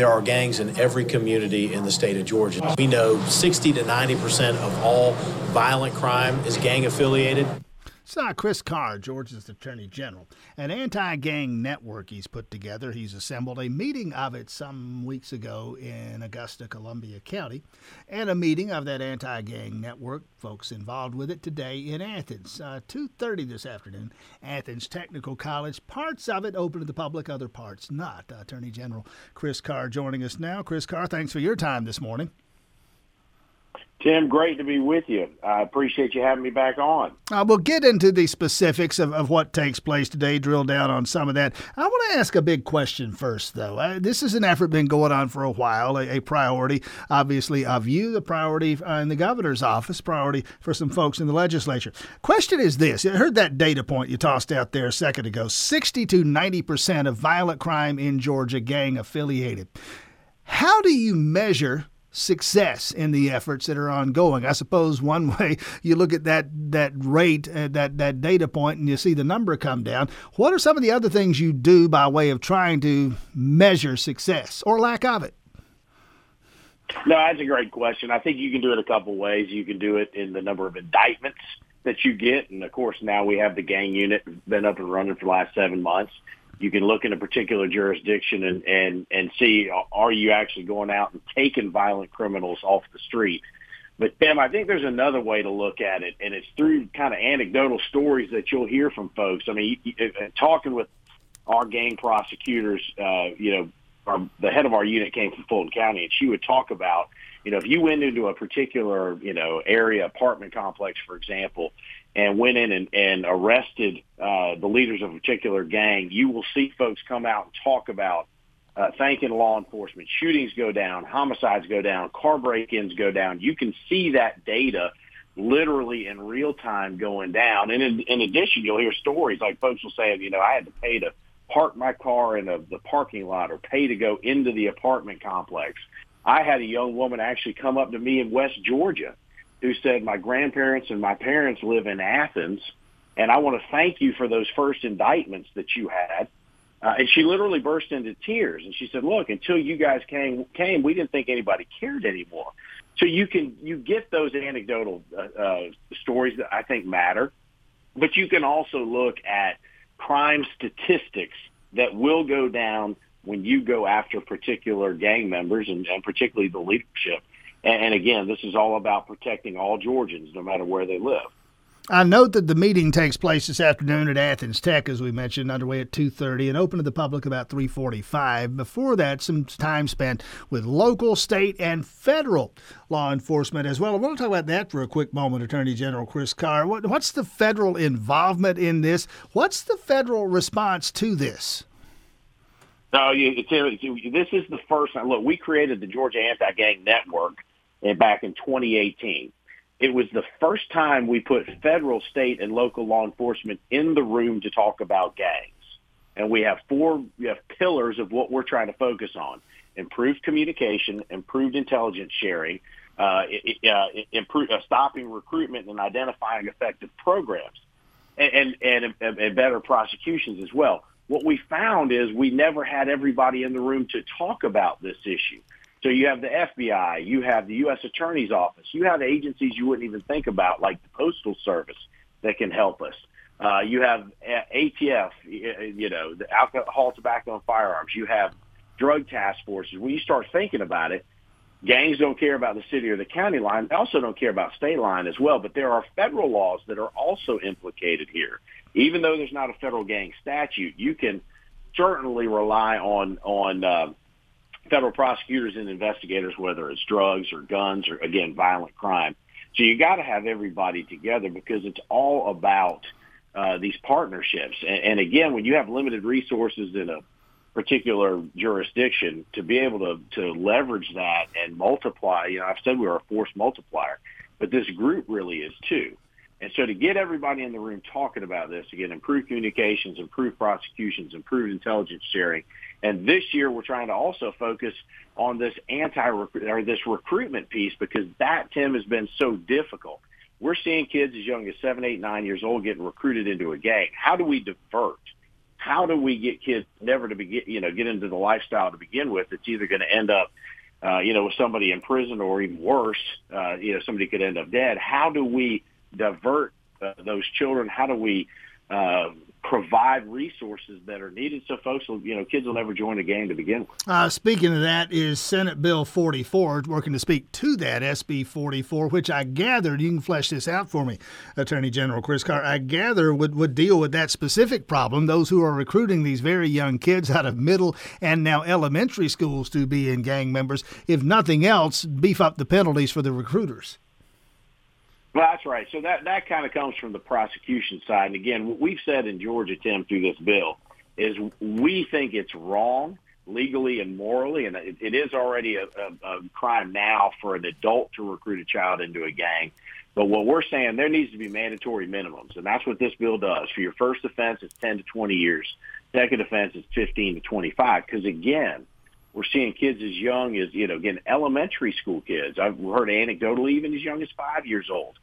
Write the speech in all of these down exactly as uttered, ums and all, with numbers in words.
There are gangs in every community in the state of Georgia. We know sixty to ninety percent of all violent crime is gang affiliated. Saw Chris Carr, Georgia's Attorney General. An anti-gang network he's put together. He's assembled a meeting of it some weeks ago in Augusta, Columbia County, and a meeting of that anti-gang network, folks involved with it, today in Athens. Uh, two thirty this afternoon, Athens Technical College. Parts of it open to the public, other parts not. Uh, Attorney General Chris Carr joining us now. Chris Carr, thanks for your time this morning. Tim, great to be with you. I appreciate you having me back on. Uh, we'll get into the specifics of, of what takes place today, drill down on some of that. I want to ask a big question first, though. Uh, this is an effort been going on for a while, a, a priority, obviously, of you, the priority uh, in the governor's office, priority for some folks in the legislature. Question is this. I heard that data point you tossed out there a second ago, sixty to ninety percent of violent crime in Georgia gang-affiliated. How do you measure success in the efforts that are ongoing? I suppose one way you look at that that rate, uh, that, that data point, and you see the number come down. What are some of the other things you do by way of trying to measure success or lack of it? No, that's a great question. I think you can do it a couple ways. You can do it in the number of indictments that you get. And, of course, now we have the gang unit been up and running for the last seven months. You can look in a particular jurisdiction and, and, and see, are you actually going out and taking violent criminals off the street? But, Tim, I think there's another way to look at it, and it's through kind of anecdotal stories that you'll hear from folks. I mean, talking with our gang prosecutors, uh, you know, our, the head of our unit came from Fulton County, and she would talk about, you know, if you went into a particular, you know, area, apartment complex, for example, and went in and, and arrested uh, the leaders of a particular gang, you will see folks come out and talk about uh, thanking law enforcement. Shootings go down, homicides go down, car break-ins go down. You can see that data literally in real time going down. And in, in addition, you'll hear stories like folks will say, you know, I had to pay to park my car in a, the parking lot or pay to go into the apartment complex. I had a young woman actually come up to me in West Georgia who said, my grandparents and my parents live in Athens, and I want to thank you for those first indictments that you had. Uh, and she literally burst into tears, and she said, look, until you guys came, came, we didn't think anybody cared anymore. So you can you get those anecdotal uh, uh, stories that I think matter, but you can also look at crime statistics that will go down when you go after particular gang members and, and particularly the leadership. And, and again, this is all about protecting all Georgians, no matter where they live. I note that the meeting takes place this afternoon at Athens Tech, as we mentioned, underway at two thirty and open to the public about three forty-five. Before that, some time spent with local, state, and federal law enforcement as well. I want to talk about that for a quick moment, Attorney General Chris Carr. What, what's the federal involvement in this? What's the federal response to this? No, you, Tim, this is the first time. Look, we created the Georgia Anti-Gang Network back in twenty eighteen. It was the first time we put federal, state, and local law enforcement in the room to talk about gangs. And we have four we have pillars of what we're trying to focus on: improved communication, improved intelligence sharing, uh, uh, improve, uh, stopping recruitment and identifying effective programs, and, and, and, and better prosecutions as well. What we found is we never had everybody in the room to talk about this issue. So you have the F B I, you have the U S Attorney's Office, you have agencies you wouldn't even think about, like the Postal Service, that can help us. Uh, you have A T F, you know, the Alcohol, Tobacco, and Firearms. You have drug task forces. When you start thinking about it, gangs don't care about the city or the county line. They also don't care about state line as well. But there are federal laws that are also implicated here. Even though there's not a federal gang statute, you can certainly rely on on uh, federal prosecutors and investigators, whether it's drugs or guns or, again, violent crime. So you got to have everybody together because it's all about uh, these partnerships. And, and, again, when you have limited resources in a particular jurisdiction, to be able to, to leverage that and multiply, you know, I've said we are a force multiplier, but this group really is too. And so to get everybody in the room talking about this, again, improve communications, improve prosecutions, improve intelligence sharing. And this year we're trying to also focus on this anti or this recruitment piece because that, Tim, has been so difficult. We're seeing kids as young as seven, eight, nine years old getting recruited into a gang. How do we divert how do we get kids never to begin, you know, get into the lifestyle to begin with? It's either going to end up, uh, you know, with somebody in prison, or even worse, uh, you know, somebody could end up dead. How do we divert uh, those children? How do we uh, provide resources that are needed so folks will, you know, kids will never join a gang to begin with? Uh, speaking of that is Senate Bill forty-four, working to speak to that, S B forty-four, which I gathered, you can flesh this out for me, Attorney General Chris Carr, I gather would, would deal with that specific problem, those who are recruiting these very young kids out of middle and now elementary schools to be in gang members. If nothing else, beef up the penalties for the recruiters. Well, that's right. So that, that kind of comes from the prosecution side. And, again, what we've said in Georgia, Tim, through this bill is we think it's wrong legally and morally, and it, it is already a, a, a crime now for an adult to recruit a child into a gang. But what we're saying, there needs to be mandatory minimums, and that's what this bill does. For your first offense, it's ten to twenty years. Second offense is fifteen to twenty-five, because, again, we're seeing kids as young as, you know, again, elementary school kids. I've heard anecdotally even as young as five years old.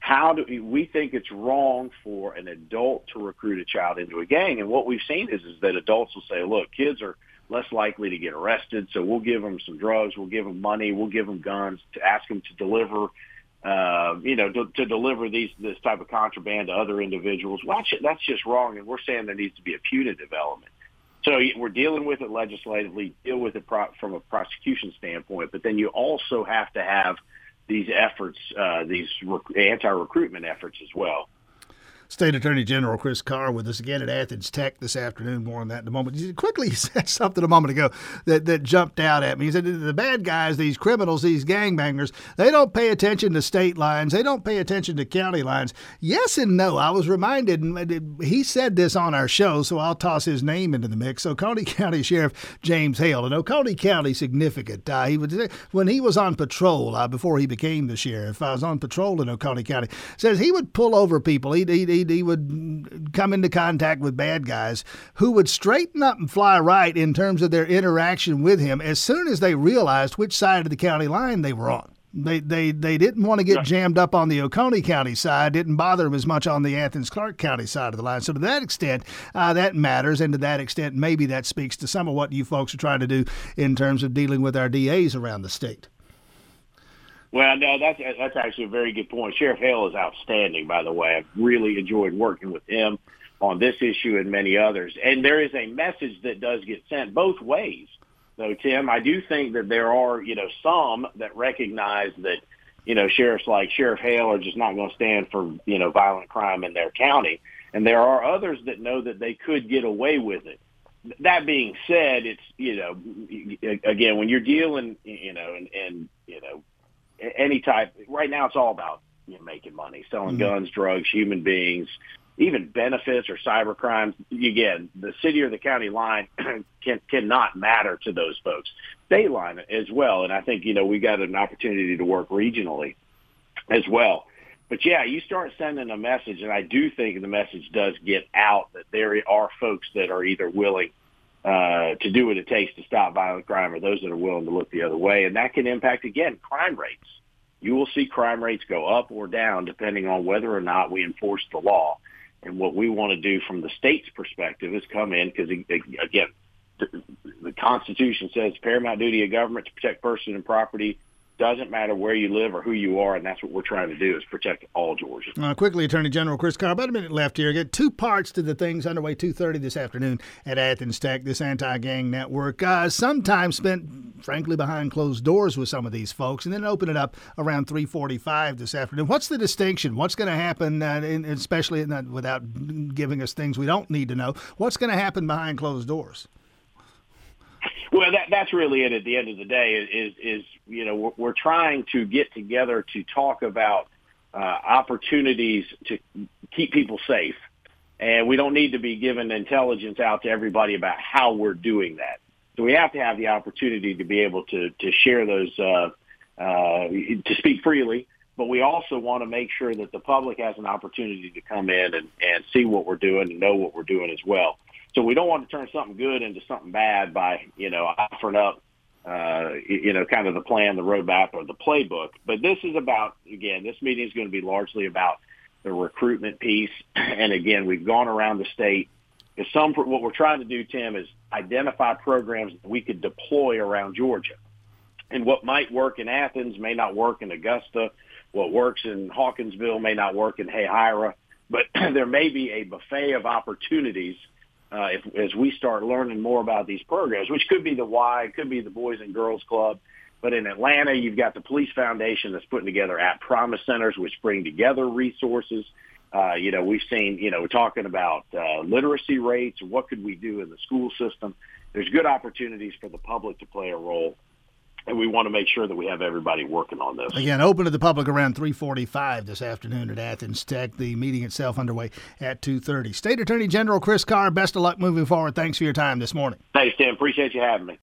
How do we, we think it's wrong for an adult to recruit a child into a gang? And what we've seen is, is that adults will say, look, kids are less likely to get arrested, so we'll give them some drugs, we'll give them money, we'll give them guns, to ask them to deliver, uh, you know, to, to deliver these this type of contraband to other individuals. Well, that's just wrong, and we're saying there needs to be a punitive element. So we're dealing with it legislatively, deal with it pro- from a prosecution standpoint, but then you also have to have these efforts, uh, these rec- anti-recruitment efforts as well. State Attorney General Chris Carr with us again at Athens Tech this afternoon. More on that in a moment. He quickly said something a moment ago that, that jumped out at me. He said the bad guys, these criminals, these gangbangers, they don't pay attention to state lines. They don't pay attention to county lines. Yes and no. I was reminded, and he said this on our show, so I'll toss his name into the mix. Oconee County Sheriff James Hale. And Oconee County, significant. Uh, he would, when he was on patrol, uh, before he became the sheriff, I was on patrol in Oconee County, says he would pull over people. He'd, he'd He would come into contact with bad guys who would straighten up and fly right in terms of their interaction with him as soon as they realized which side of the county line they were on. They they they didn't want to get jammed up on the Oconee County side. Didn't bother them as much on the Athens-Clarke County side of the line. So to that extent, uh, that matters, and to that extent, maybe that speaks to some of what you folks are trying to do in terms of dealing with our D As around the state. Well, no, that's that's actually a very good point. Sheriff Hale is outstanding, by the way. I've really enjoyed working with him on this issue and many others. And there is a message that does get sent both ways, though, Tim. I do think that there are, you know, some that recognize that, you know, sheriffs like Sheriff Hale are just not going to stand for, you know, violent crime in their county. And there are others that know that they could get away with it. That being said, it's, you know, again, when you're dealing, you know, and, and you know, any type. Right now, it's all about, you know, making money, selling mm-hmm. guns, drugs, human beings, even benefits or cyber crimes. Again, the city or the county line can, cannot matter to those folks. State line as well, and I think, you know, we got an opportunity to work regionally as well. But, yeah, you start sending a message, and I do think the message does get out that there are folks that are either willing Uh, to do what it takes to stop violent crime, or those that are willing to look the other way. And that can impact, again, crime rates. You will see crime rates go up or down depending on whether or not we enforce the law. And what we want to do from the state's perspective is come in, because, again, the Constitution says paramount duty of government to protect person and property. Doesn't matter where you live or who you are, and that's what we're trying to do is protect all Georgians. Uh, quickly, Attorney General Chris Carr, about a minute left here. Get two parts to the things underway two thirty this afternoon at Athens Tech, this anti-gang network. Uh, sometimes spent, frankly, behind closed doors with some of these folks, and then open it up around three forty-five this afternoon. What's the distinction? What's going to happen, uh, in, especially in, uh, without giving us things we don't need to know, what's going to happen behind closed doors? Well, that, that's really it at the end of the day is, is, is you know, we're, we're trying to get together to talk about uh, opportunities to keep people safe. And we don't need to be giving intelligence out to everybody about how we're doing that. So we have to have the opportunity to be able to, to share those, uh, uh, to speak freely. But we also want to make sure that the public has an opportunity to come in and, and see what we're doing and know what we're doing as well. So we don't want to turn something good into something bad by, you know, offering up, uh, you know, kind of the plan, the roadmap, or the playbook. But this is about, again, this meeting is going to be largely about the recruitment piece. And, again, we've gone around the state Because some, what we're trying to do, Tim, is identify programs that we could deploy around Georgia. And what might work in Athens may not work in Augusta. What works in Hawkinsville may not work in Hay-Hira. But there may be a buffet of opportunities uh, if, as we start learning more about these programs, which could be the Y, could be the Boys and Girls Club. But in Atlanta, you've got the Police Foundation that's putting together At Promise Centers, which bring together resources. Uh, you know, we've seen, you know, we're talking about uh, literacy rates, what could we do in the school system. There's good opportunities for the public to play a role, and we want to make sure that we have everybody working on this. Again, open to the public around three forty-five this afternoon at Athens Tech. The meeting itself underway at two thirty. State Attorney General Chris Carr, best of luck moving forward. Thanks for your time this morning. Thanks, Tim. Appreciate you having me.